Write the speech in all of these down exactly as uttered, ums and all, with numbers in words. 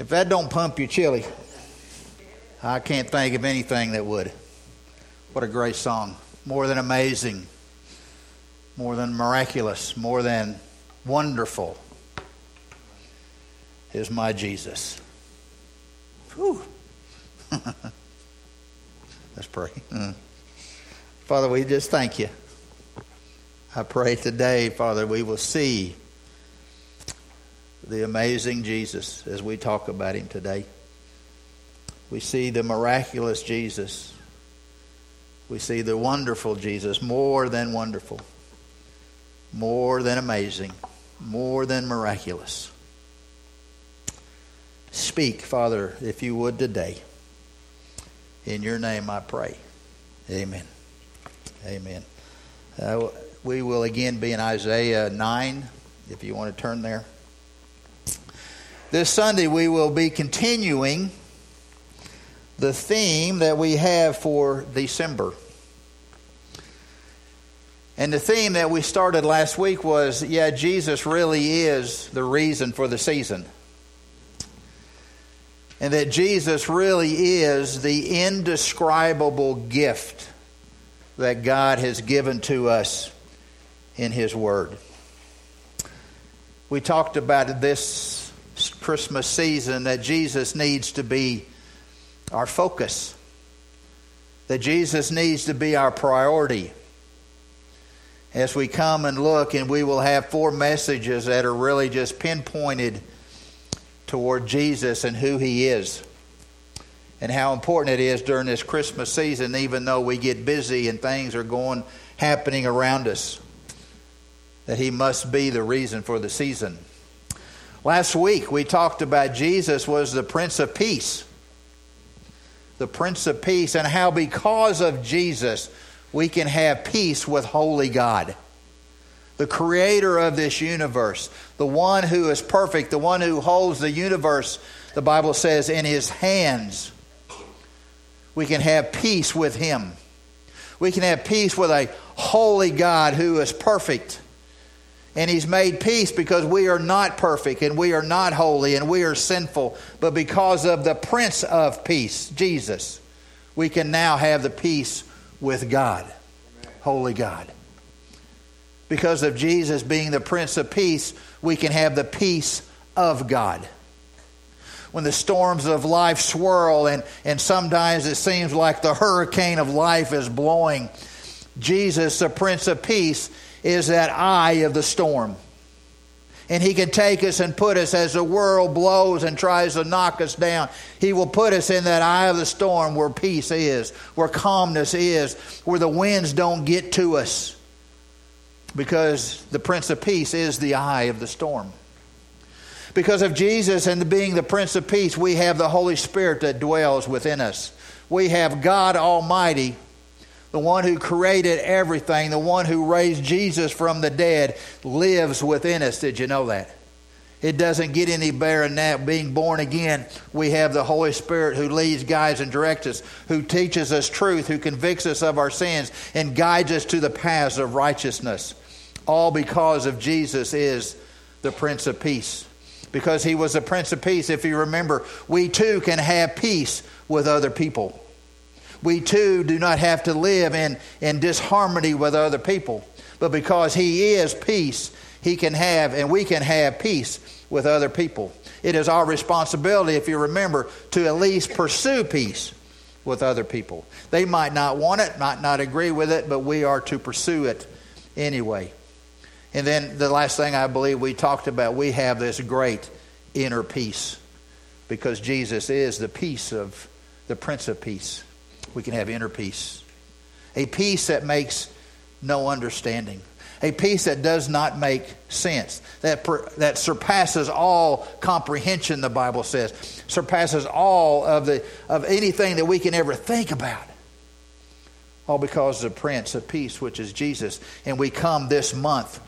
If that don't pump your chili, I can't think of anything that would. What a great song. More than amazing, more than miraculous, more than wonderful is my Jesus. Whew. Let's pray. Mm. Father, we just thank you. I pray today, Father, we will see the amazing Jesus as we talk about him today. We see the miraculous Jesus. We see the wonderful Jesus, more than wonderful, more than amazing, more than miraculous. Speak, Father, if you would today. In your name I pray. Amen. Amen. Uh, we will again be in Isaiah nine, if you want to turn there. This Sunday we will be continuing the theme that we have for December. And the theme that we started last week was, yeah, Jesus really is the reason for the season. And that Jesus really is the indescribable gift that God has given to us in His Word. We talked about this Christmas season that Jesus needs to be our focus, that Jesus needs to be our priority. As we come and look, and we will have four messages that are really just pinpointed toward Jesus and who He is, and how important it is during this Christmas season, even though we get busy and things are going, happening around us, that He must be the reason for the season. Last week, we talked about Jesus was the Prince of Peace. The Prince of Peace, and how because of Jesus, we can have peace with Holy God, the creator of this universe, the one who is perfect, the one who holds the universe, the Bible says, in His hands. We can have peace with Him. We can have peace with a holy God who is perfect. And He's made peace because we are not perfect and we are not holy and we are sinful. But because of the Prince of Peace, Jesus, we can now have the peace with God, Amen. Holy God. Because of Jesus being the Prince of Peace, we can have the peace of God. When the storms of life swirl and, and sometimes it seems like the hurricane of life is blowing, Jesus, the Prince of Peace, is that eye of the storm. And He can take us and put us as the world blows and tries to knock us down. He will put us in that eye of the storm where peace is, where calmness is, where the winds don't get to us. Because the Prince of Peace is the eye of the storm. Because of Jesus and being the Prince of Peace, we have the Holy Spirit that dwells within us. We have God Almighty, the one who created everything, the one who raised Jesus from the dead, lives within us. Did you know that? It doesn't get any better than that. Being born again, we have the Holy Spirit who leads, guides, and directs us, who teaches us truth, who convicts us of our sins, and guides us to the paths of righteousness. All because of Jesus is the Prince of Peace. Because He was the Prince of Peace, if you remember, we too can have peace with other people. We too do not have to live in, in disharmony with other people. But because He is peace, He can have and we can have peace with other people. It is our responsibility, if you remember, to at least pursue peace with other people. They might not want it, might not agree with it, but we are to pursue it anyway. And then the last thing I believe we talked about, we have this great inner peace because Jesus is the peace of the Prince of Peace. We can have inner peace, a peace that makes no understanding, a peace that does not make sense, that per, that surpasses all comprehension, the Bible says, surpasses all of the of anything that we can ever think about, all because of the Prince of Peace, which is Jesus. And we come this month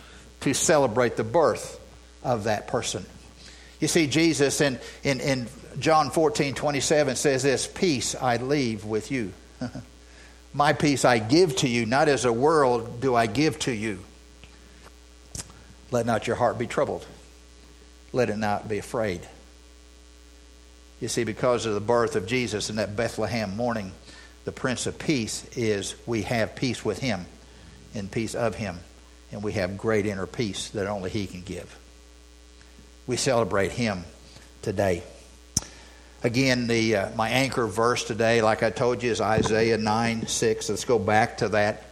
to celebrate the birth of that person. You see, Jesus in in, in John fourteen twenty-seven says this, "Peace I leave with you. My peace I give to you, not as the world do I give to you. Let not your heart be troubled. Let it not be afraid." You see, because of the birth of Jesus in that Bethlehem morning, the Prince of Peace is we have peace with him and peace of him. And we have great inner peace that only he can give. We celebrate him today. Again, the uh, my anchor verse today, like I told you, is Isaiah nine six. Let's go back to that.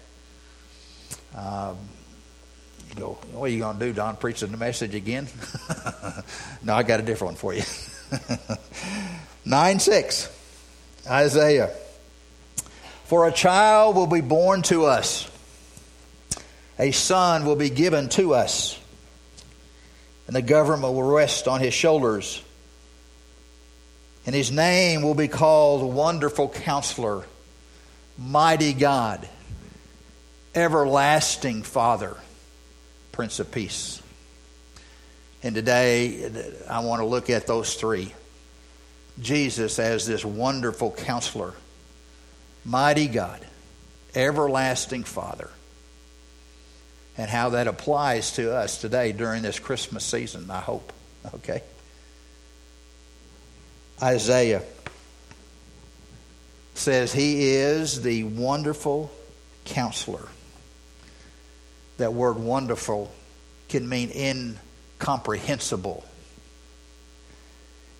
Um, you go, what are you going to do, Don? Preach the message again? No, I got a different one for you. nine six, Isaiah. For a child will be born to us. A son will be given to us, and the government will rest on his shoulders. And his name will be called Wonderful Counselor, Mighty God, Everlasting Father, Prince of Peace. And today, I want to look at those three. Jesus as this Wonderful Counselor, Mighty God, Everlasting Father, and how that applies to us today during this Christmas season, I hope. Okay? Isaiah says he is the Wonderful Counselor. That word wonderful can mean incomprehensible.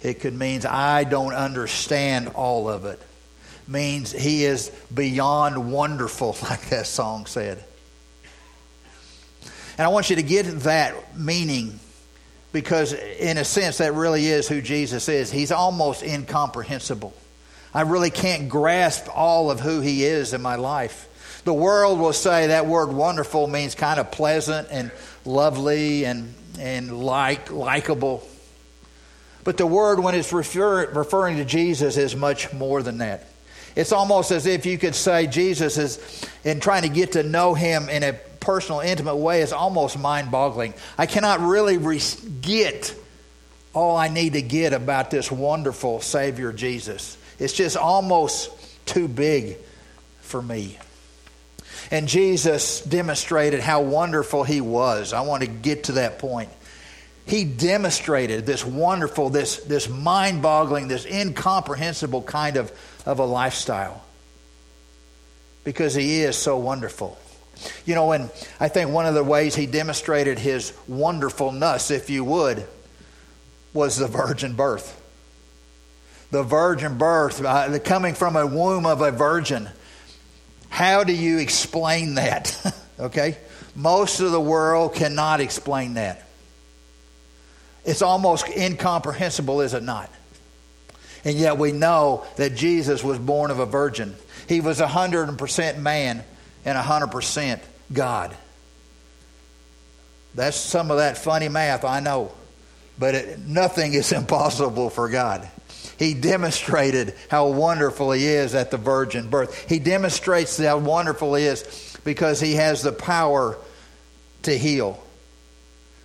It could mean I don't understand all of it. Means he is beyond wonderful, like that song said. And I want you to get that meaning because, in a sense, that really is who Jesus is. He's almost incomprehensible. I really can't grasp all of who he is in my life. The world will say that word wonderful means kind of pleasant and lovely and, and like likable. But the word, when it's refer, referring to Jesus, is much more than that. It's almost as if you could say Jesus is, in trying to get to know him in a personal, intimate way, is almost mind-boggling. I cannot really re- get all I need to get about this wonderful Savior Jesus. It's just almost too big for me. And Jesus demonstrated how wonderful he was. I want to get to that point. He demonstrated this wonderful, this, this mind-boggling, this incomprehensible kind of, of a lifestyle because he is so wonderful. You know, and I think one of the ways he demonstrated his wonderfulness, if you would, was the virgin birth. The virgin birth, uh, the coming from a womb of a virgin. How do you explain that? Okay? Most of the world cannot explain that. It's almost incomprehensible, is it not? And yet we know that Jesus was born of a virgin. He was one hundred percent man. And one hundred percent God. That's some of that funny math, I know. But it, nothing is impossible for God. He demonstrated how wonderful he is at the virgin birth. He demonstrates how wonderful he is because he has the power to heal.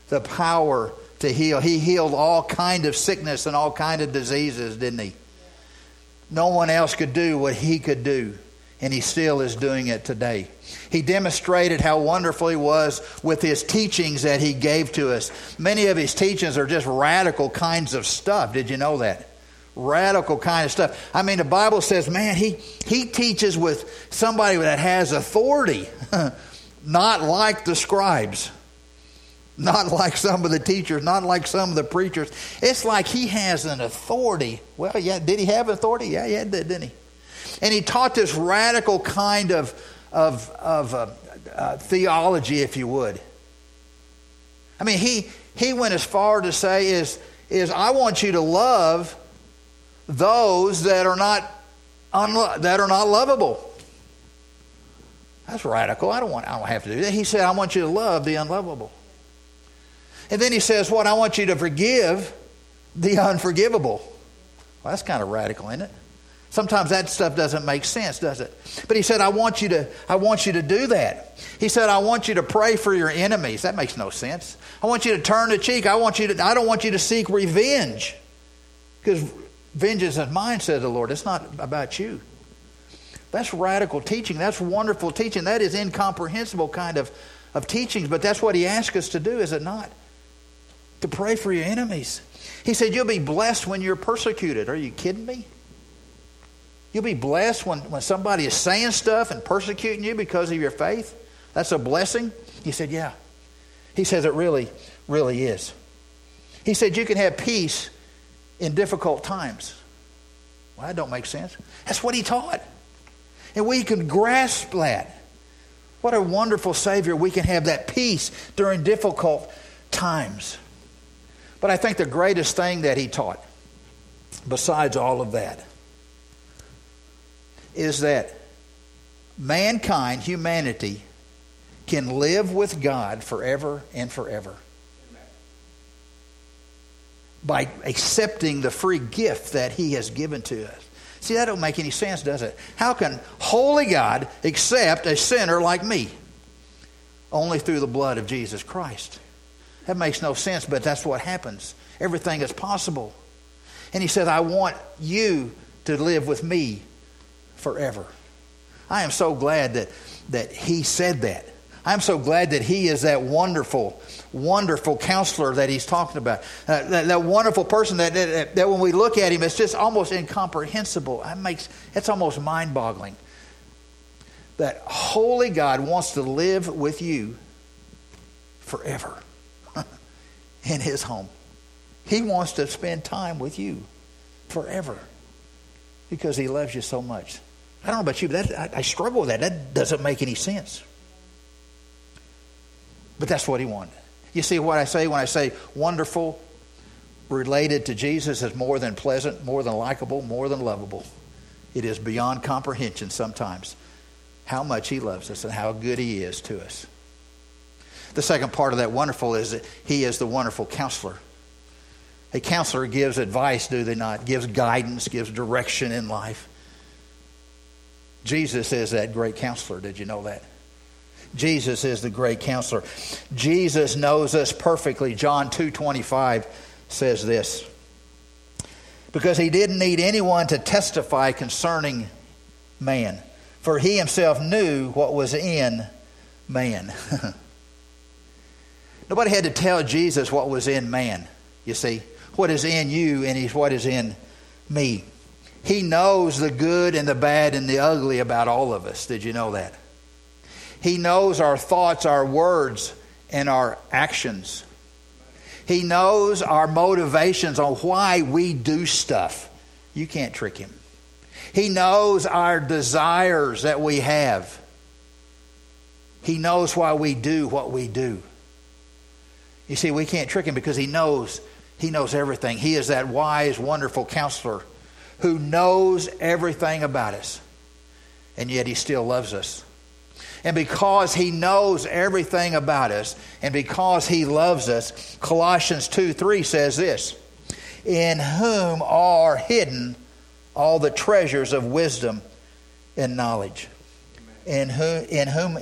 The power to heal. He healed all kind of sickness and all kind of diseases, didn't he? No one else could do what he could do. And he still is doing it today. He demonstrated how wonderful he was with his teachings that he gave to us. Many of his teachings are just radical kinds of stuff. Did you know that? Radical kind of stuff. I mean, the Bible says, man, he, he teaches with somebody that has authority. Not like the scribes. Not like some of the teachers. Not like some of the preachers. It's like he has an authority. Well, yeah, did he have authority? Yeah, yeah, didn't he? And he taught this radical kind of of, of uh, uh, theology, if you would. I mean, he he went as far to say is is I want you to love those that are not unlo- that are not lovable. That's radical. I don't want. I don't have to do that. He said, I want you to love the unlovable. And then he says, what? I want you to forgive the unforgivable. Well, that's kind of radical, isn't it? Sometimes that stuff doesn't make sense, does it? But he said, I want you to I want you to do that. He said, I want you to pray for your enemies. That makes no sense. I want you to turn the cheek. I want you to I don't want you to seek revenge. Because vengeance is mine, says the Lord. It's not about you. That's radical teaching. That's wonderful teaching. That is incomprehensible kind of, of teachings, but that's what he asked us to do, is it not? To pray for your enemies. He said, you'll be blessed when you're persecuted. Are you kidding me? You'll be blessed when, when somebody is saying stuff and persecuting you because of your faith. That's a blessing. He said, yeah. He says it really, really is. He said, you can have peace in difficult times. Well, that don't make sense. That's what he taught. And we can grasp that. What a wonderful Savior. We can have that peace during difficult times. But I think the greatest thing that he taught, besides all of that, is that mankind, humanity, can live with God forever and forever. By accepting the free gift that he has given to us. See, that don't make any sense, does it? How can holy God accept a sinner like me? Only through the blood of Jesus Christ. That makes no sense, but that's what happens. Everything is possible. And he says, I want you to live with me forever. I am so glad that, that he said that. I'm so glad that he is that wonderful, wonderful counselor that he's talking about. Uh, that, that wonderful person that, that that when we look at him, it's just almost incomprehensible. It makes, it's almost mind-boggling. That holy God wants to live with you forever in his home. He wants to spend time with you forever because he loves you so much. I don't know about you, but that, I, I struggle with that. That doesn't make any sense. But that's what he wanted. You see what I say when I say wonderful, related to Jesus is more than pleasant, more than likable, more than lovable. It is beyond comprehension sometimes how much he loves us and how good he is to us. The second part of that wonderful is that he is the wonderful counselor. A counselor gives advice, do they not? Gives guidance, gives direction in life. Jesus is that great counselor. Did you know that? Jesus is the great counselor. Jesus knows us perfectly. John two twenty-five says this. Because he didn't need anyone to testify concerning man, for he himself knew what was in man. Nobody had to tell Jesus what was in man, you see. What is in you and what is in me. He knows the good and the bad and the ugly about all of us. Did you know that? He knows our thoughts, our words, and our actions. He knows our motivations on why we do stuff. You can't trick him. He knows our desires that we have. He knows why we do what we do. You see, we can't trick him because he knows, he knows everything. He is that wise, wonderful counselor who knows everything about us, and yet he still loves us. And because he knows everything about us, and because he loves us, Colossians two three says this, in whom are hidden all the treasures of wisdom and knowledge. In whom, in whom,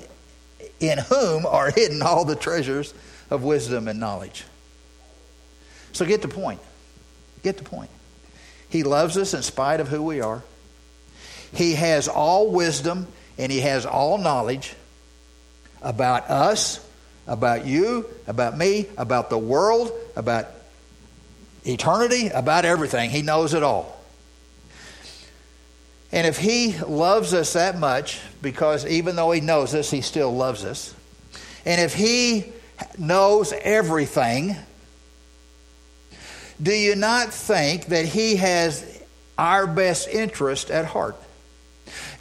in whom are hidden all the treasures of wisdom and knowledge. So get the point. Get the point. He loves us in spite of who we are. He has all wisdom and he has all knowledge about us, about you, about me, about the world, about eternity, about everything. He knows it all. And if he loves us that much, because even though he knows us, he still loves us. And if he knows everything, do you not think that he has our best interest at heart?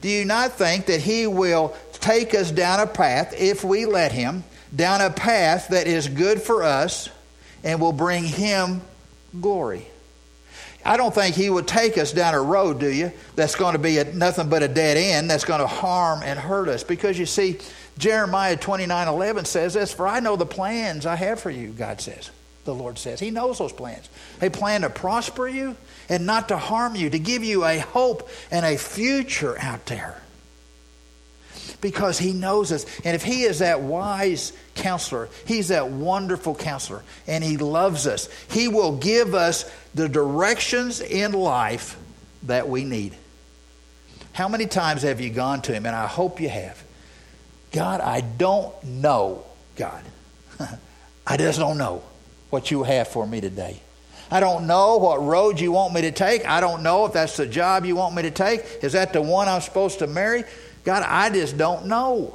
Do you not think that he will take us down a path, if we let him, down a path that is good for us and will bring him glory? I don't think he would take us down a road, do you, that's going to be a, nothing but a dead end, that's going to harm and hurt us. Because you see, Jeremiah twenty-nine eleven says this, for I know the plans I have for you, God says. The Lord says. He knows those plans. They plan to prosper you and not to harm you, to give you a hope and a future out there. Because he knows us. And if he is that wise counselor, he's that wonderful counselor, and he loves us, he will give us the directions in life that we need. How many times have you gone to him? And I hope you have. God, I don't know, God. I just don't know what you have for me today. I don't know what road you want me to take. I don't know if that's the job you want me to take. Is that the one I'm supposed to marry? God, I just don't know.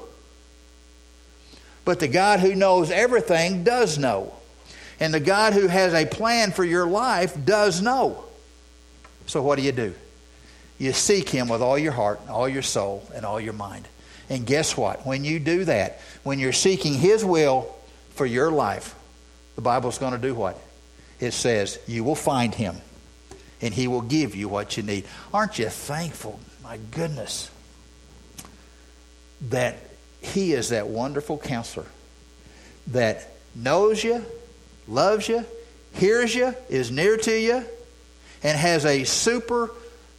But the God who knows everything does know. And the God who has a plan for your life does know. So what do you do? You seek him with all your heart, all your soul, and all your mind. And guess what? When you do that, when you're seeking his will for your life, the Bible's going to do what? It says you will find him, and he will give you what you need. Aren't you thankful, my goodness, that he is that wonderful counselor that knows you, loves you, hears you, is near to you, and has a super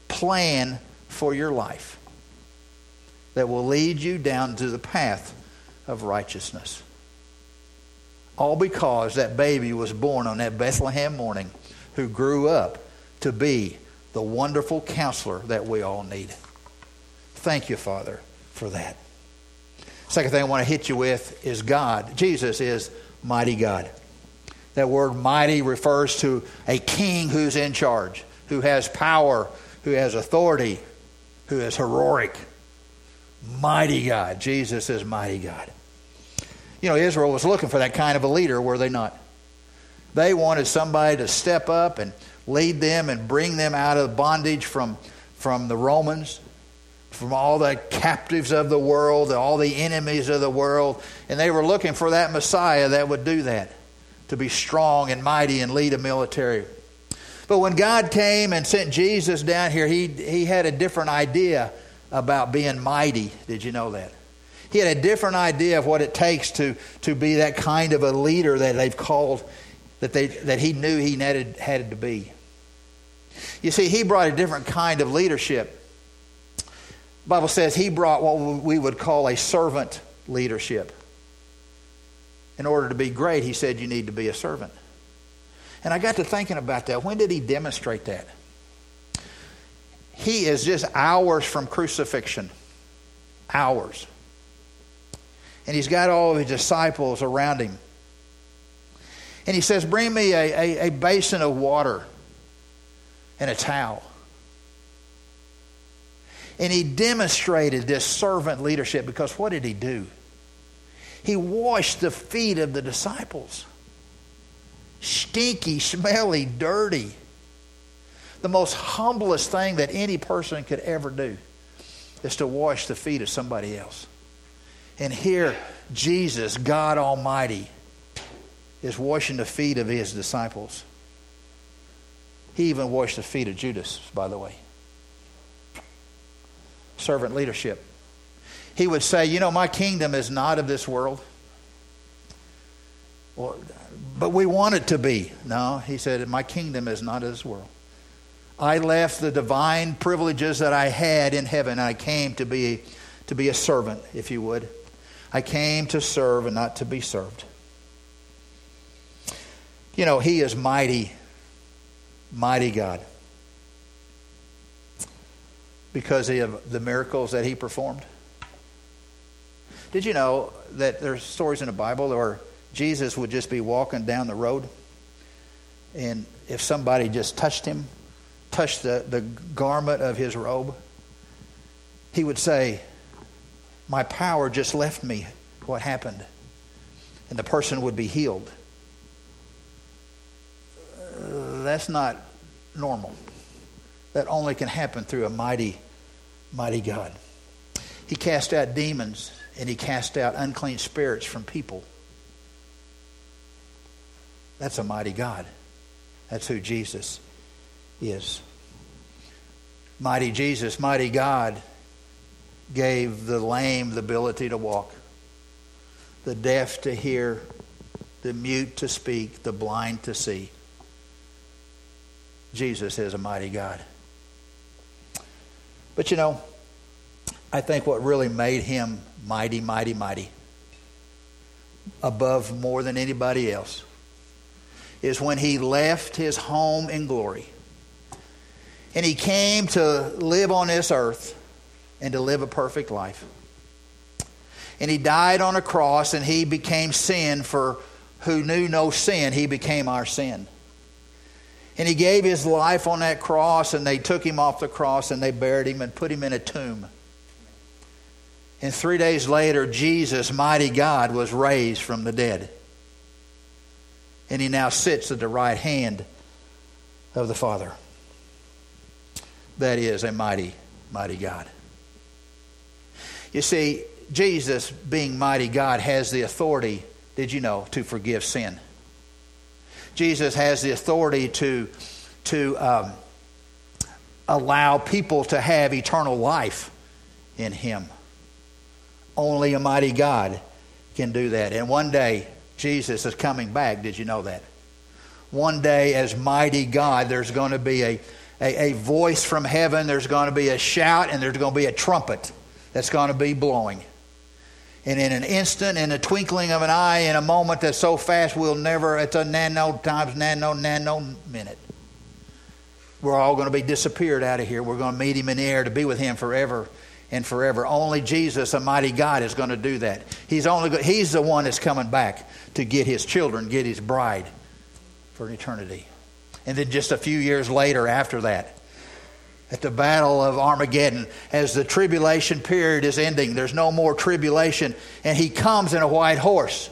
plan for your life that will lead you down to the path of righteousness. All because that baby was born on that Bethlehem morning who grew up to be the wonderful counselor that we all need. Thank you, Father, for that. Second thing I want to hit you with is God. Jesus is mighty God. That word mighty refers to a king who's in charge, who has power, who has authority, who is heroic. Mighty God. Jesus is mighty God. You know, Israel was looking for that kind of a leader, were they not? They wanted somebody to step up and lead them and bring them out of bondage from, from the Romans, from all the captives of the world, all the enemies of the world. And they were looking for that Messiah that would do that, to be strong and mighty and lead a military. But when God came and sent Jesus down here, he, he had a different idea about being mighty. Did you know that? He had a different idea of what it takes to, to be that kind of a leader that they've called, that they that he knew he needed, had to be. You see, he brought a different kind of leadership. The Bible says he brought what we would call a servant leadership. In order to be great, he said you need to be a servant. And I got to thinking about that. When did he demonstrate that? He is just hours from crucifixion. Hours. And he's got all of his disciples around him. And he says, bring me a, a, a basin of water and a towel. And he demonstrated this servant leadership because what did he do? He washed the feet of the disciples. Stinky, smelly, dirty. The most humblest thing that any person could ever do is to wash the feet of somebody else. And here, Jesus, God Almighty, is washing the feet of his disciples. He even washed the feet of Judas, by the way. Servant leadership. He would say, you know, my kingdom is not of this world. Or, but we want it to be. No, he said, my kingdom is not of this world. I left the divine privileges that I had in heaven, and I came to be, to be a servant, if you would. I came to serve and not to be served. You know, he is mighty, mighty God, because of the miracles that he performed. Did you know that there's stories in the Bible where Jesus would just be walking down the road, and if somebody just touched him, touched the, the garment of his robe, he would say, my power just left me. What happened? And the person would be healed. Uh, that's not normal. That only can happen through a mighty, mighty God. He cast out demons, and he cast out unclean spirits from people. That's a mighty God. That's who Jesus is. Mighty Jesus, mighty God, gave the lame the ability to walk, the deaf to hear, the mute to speak, the blind to see. Jesus is a mighty God. But you know, I think what really made him mighty, mighty, mighty, above more than anybody else, is when he left his home in glory and he came to live on this earth and to live a perfect life. And he died on a cross, and he became sin for who knew no sin. He became our sin. And he gave his life on that cross, and they took him off the cross and they buried him and put him in a tomb. And three days later, Jesus, mighty God, was raised from the dead. And he now sits at the right hand of the Father. That is a mighty, mighty God. You see, Jesus, being mighty God, has the authority, did you know, to forgive sin. Jesus has the authority to, to um, allow people to have eternal life in him. Only a mighty God can do that. And one day, Jesus is coming back. Did you know that? One day, as mighty God, there's going to be a, a, a voice from heaven. There's going to be a shout, and there's going to be a trumpet that's going to be blowing. And in an instant, in a twinkling of an eye, in a moment that's so fast, we'll never, it's a nano times nano, nano minute. We're all going to be disappeared out of here. We're going to meet him in the air to be with him forever and forever. Only Jesus, a mighty God, is going to do that. He's only He's the one that's coming back to get his children, get his bride for an eternity. And then just a few years later after that, at the battle of Armageddon, as the tribulation period is ending, there's no more tribulation, and he comes in a white horse,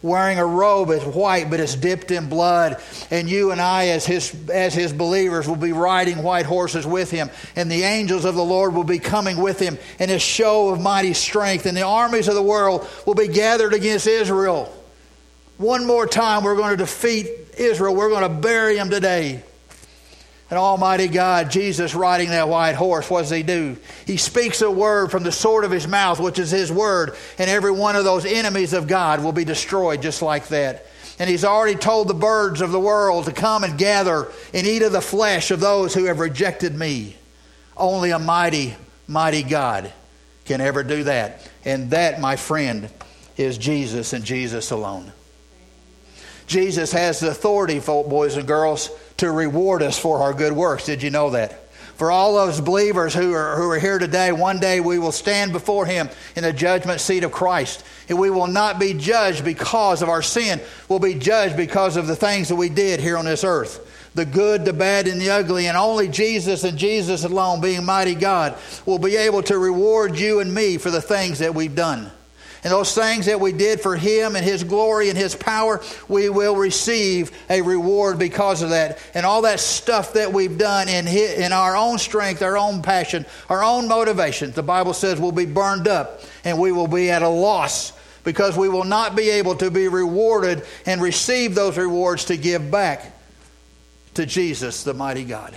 wearing a robe that's white, but it's dipped in blood. And you and I, as his as his believers, will be riding white horses with him. And the angels of the Lord will be coming with him in a show of mighty strength. And the armies of the world will be gathered against Israel. One more time, we're going to defeat Israel. We're going to bury him today. And Almighty God, Jesus riding that white horse, what does he do? He speaks a word from the sword of his mouth, which is his word, and every one of those enemies of God will be destroyed just like that. And he's already told the birds of the world to come and gather and eat of the flesh of those who have rejected me. Only a mighty, mighty God can ever do that. And that, my friend, is Jesus and Jesus alone. Jesus has the authority, boys and girls, to reward us for our good works. Did you know that? For all those believers who are who are here today, one day we will stand before him in the judgment seat of Christ. And we will not be judged because of our sin. We'll be judged because of the things that we did here on this earth. The good, the bad, and the ugly. And only Jesus and Jesus alone, being mighty God, will be able to reward you and me for the things that we've done. And those things that we did for him and his glory and his power, we will receive a reward because of that. And all that stuff that we've done in his, in our own strength, our own passion, our own motivation, the Bible says will be burned up, and we will be at a loss because we will not be able to be rewarded and receive those rewards to give back to Jesus, the mighty God.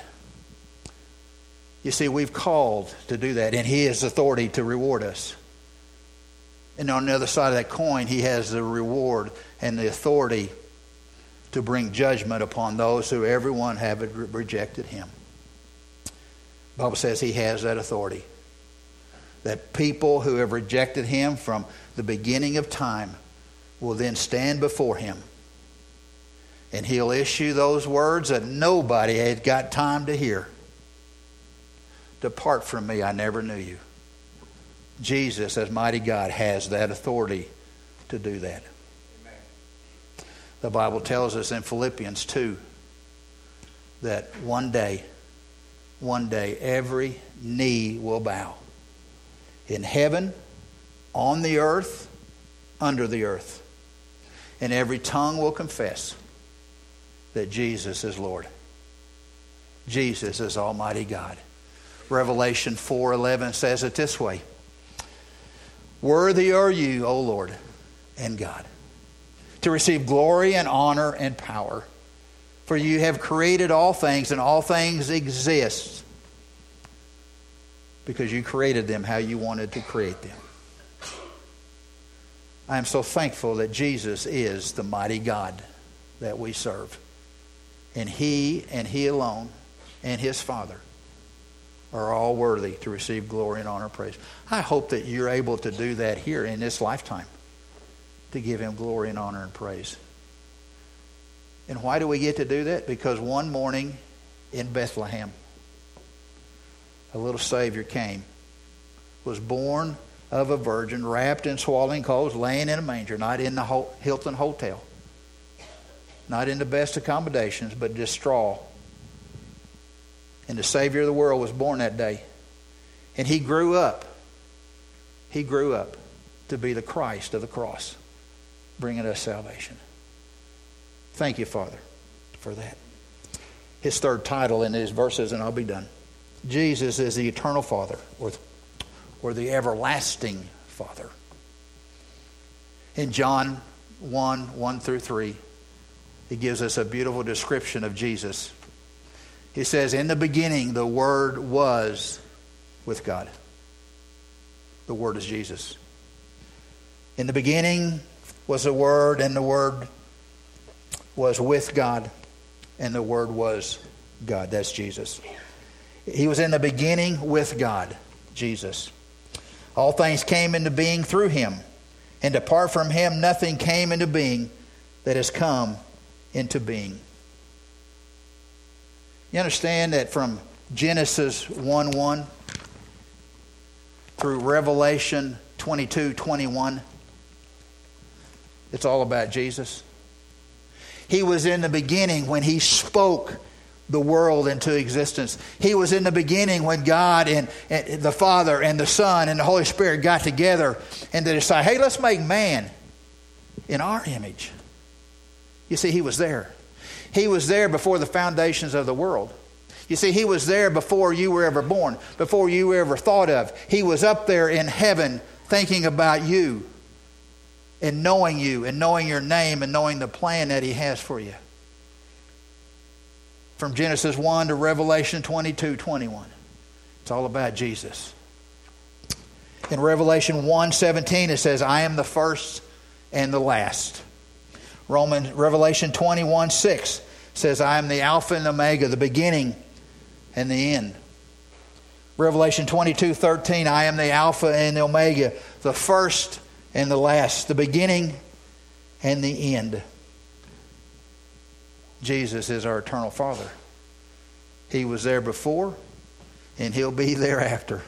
You see, we've called to do that, and he has authority to reward us. And on the other side of that coin, he has the reward and the authority to bring judgment upon those who everyone have rejected him. The Bible says he has that authority. That people who have rejected him from the beginning of time will then stand before him. And he'll issue those words that nobody had got time to hear. Depart from me, I never knew you. Jesus, as mighty God, has that authority to do that. Amen. The Bible tells us in Philippians two that one day, one day, every knee will bow. In heaven, on the earth, under the earth. And every tongue will confess that Jesus is Lord. Jesus is Almighty God. Revelation four eleven says it this way. Worthy are you, O Lord and God, to receive glory and honor and power. For you have created all things, and all things exist because you created them how you wanted to create them. I am so thankful that Jesus is the mighty God that we serve. And he and he alone and his Father are all worthy to receive glory and honor and praise. I hope that you're able to do that here in this lifetime, to give him glory and honor and praise. And why do we get to do that? Because one morning in Bethlehem, a little Savior came, was born of a virgin, wrapped in swaddling clothes, laying in a manger, not in the Hilton Hotel, not in the best accommodations, but just straw. And the Savior of the world was born that day. And he grew up. He grew up to be the Christ of the cross, bringing us salvation. Thank you, Father, for that. His third title in these verses, and I'll be done. Jesus is the eternal Father, or, or the everlasting Father. In John one, one through three, he gives us a beautiful description of Jesus. He says, in the beginning, the Word was with God. The Word is Jesus. In the beginning was the Word, and the Word was with God, and the Word was God. That's Jesus. He was in the beginning with God, Jesus. All things came into being through him, and apart from him, nothing came into being that has come into being. You understand that from Genesis one one through Revelation twenty-two twenty-one, it's all about Jesus. He was in the beginning when he spoke the world into existence. He was in the beginning when God and, and the Father and the Son and the Holy Spirit got together and they decided, hey, let's make man in our image. You see, he was there. He was there before the foundations of the world. You see, he was there before you were ever born, before you were ever thought of. He was up there in heaven thinking about you and knowing you and knowing your name and knowing the plan that he has for you. From Genesis one to Revelation twenty-two twenty-one, it's all about Jesus. In Revelation one seventeen, it says, I am the first and the last. Romans Revelation twenty-one six says, I am the Alpha and Omega, the beginning and the end. Revelation twenty-two thirteen, I am the Alpha and the Omega, the first and the last, the beginning and the end. Jesus is our eternal Father. He was there before, and he'll be thereafter.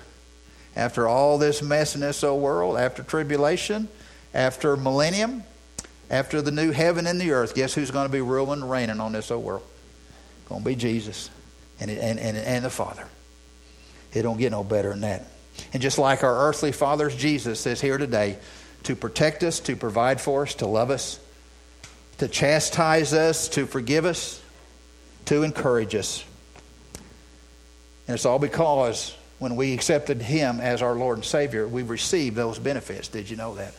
After all this mess in this old world, after tribulation, after millennium, after the new heaven and the earth, guess who's going to be ruling and reigning on this old world? It's going to be Jesus and, and, and, and the Father. It don't get no better than that. And just like our earthly fathers, Jesus is here today to protect us, to provide for us, to love us, to chastise us, to forgive us, to encourage us. And it's all because when we accepted him as our Lord and Savior, we received those benefits. Did you know that?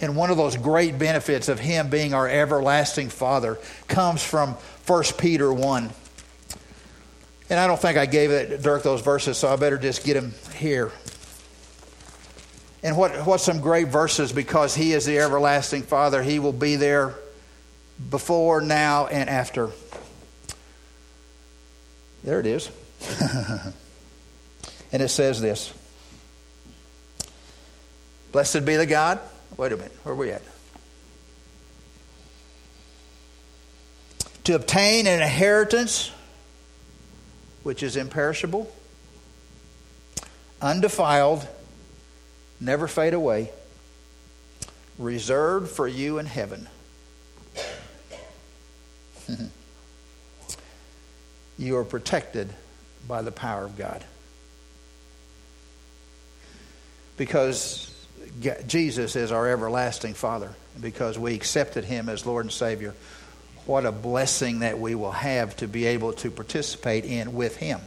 And one of those great benefits of him being our everlasting Father comes from First Peter one. And I don't think I gave it, Dirk, those verses, so I better just get them here. And what what's some great verses, because he is the everlasting Father. He will be there before, now, and after. There it is. And it says this. Blessed be the God. Wait a minute, where are we at? To obtain an inheritance which is imperishable, undefiled, never fade away, reserved for you in heaven. You are protected by the power of God. Because Jesus is our everlasting Father, because we accepted him as Lord and Savior, what a blessing that we will have to be able to participate in with him.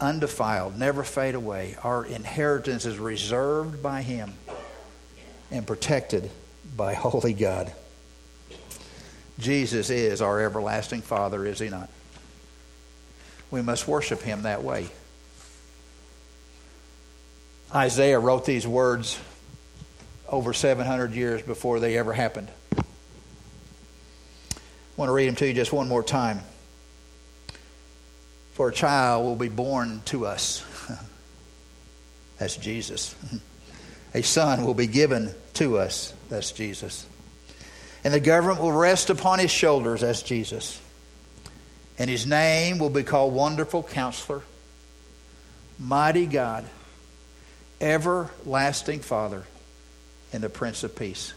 Undefiled, never fade away. Our inheritance is reserved by him and protected by holy God. Jesus is our everlasting Father, is he not? We must worship him that way. Isaiah wrote these words over seven hundred years before they ever happened. I want to read them to you just one more time. For a child will be born to us. That's Jesus. A son will be given to us. That's Jesus. And the government will rest upon his shoulders. That's Jesus. And his name will be called Wonderful Counselor, Mighty God, Everlasting Father, and the Prince of Peace.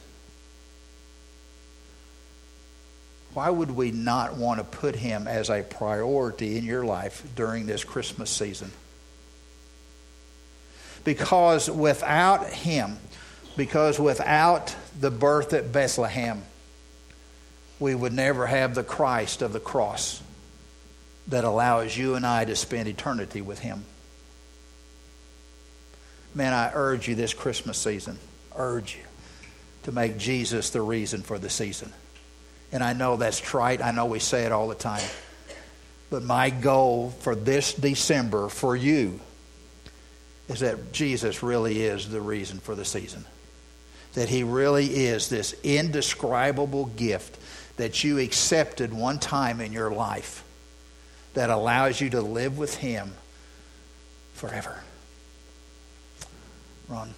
why would we not want to put him as a priority in your life during this Christmas season? Because without him, because without the birth at Bethlehem, we would never have the Christ of the cross that allows you and I to spend eternity with him. Man, I urge you this Christmas season, urge you to make Jesus the reason for the season. And I know that's trite. I know we say it all the time. But my goal for this December, for you, is that Jesus really is the reason for the season. That he really is this indescribable gift that you accepted one time in your life that allows you to live with him forever. Ron,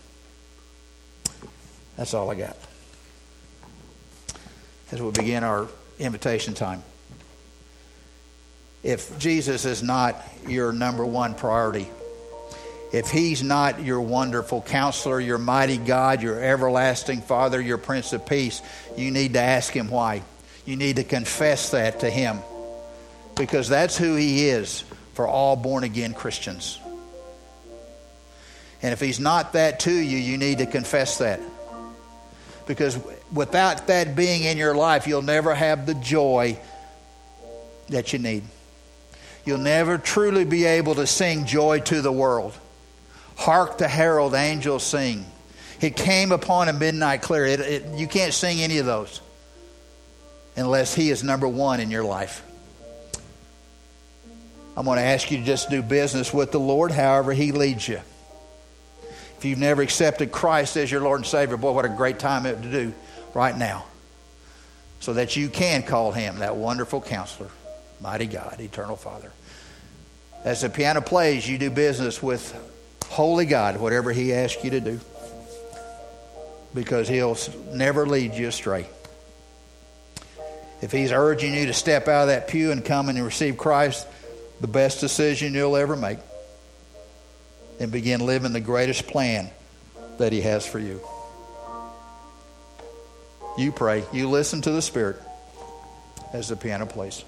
that's all I got. As we begin our invitation time. If Jesus is not your number one priority, if he's not your wonderful counselor, your mighty God, your everlasting Father, your Prince of Peace, you need to ask him why. You need to confess that to him, because that's who he is for all born-again Christians. And if he's not that to you, you need to confess that. Because without that being in your life, you'll never have the joy that you need. You'll never truly be able to sing joy to the world. Hark the herald angels sing. It came upon a midnight clear. It, it, you can't sing any of those unless he is number one in your life. I'm going to ask you to just do business with the Lord however he leads you. If you've never accepted Christ as your Lord and Savior, boy, what a great time to do right now, so that you can call him that wonderful counselor, mighty God, eternal Father. As the piano plays, you do business with holy God, whatever he asks you to do, because he'll never lead you astray. If he's urging you to step out of that pew and come and receive Christ, the best decision you'll ever make. And begin living the greatest plan that he has for you. You pray. You listen to the Spirit as the piano plays.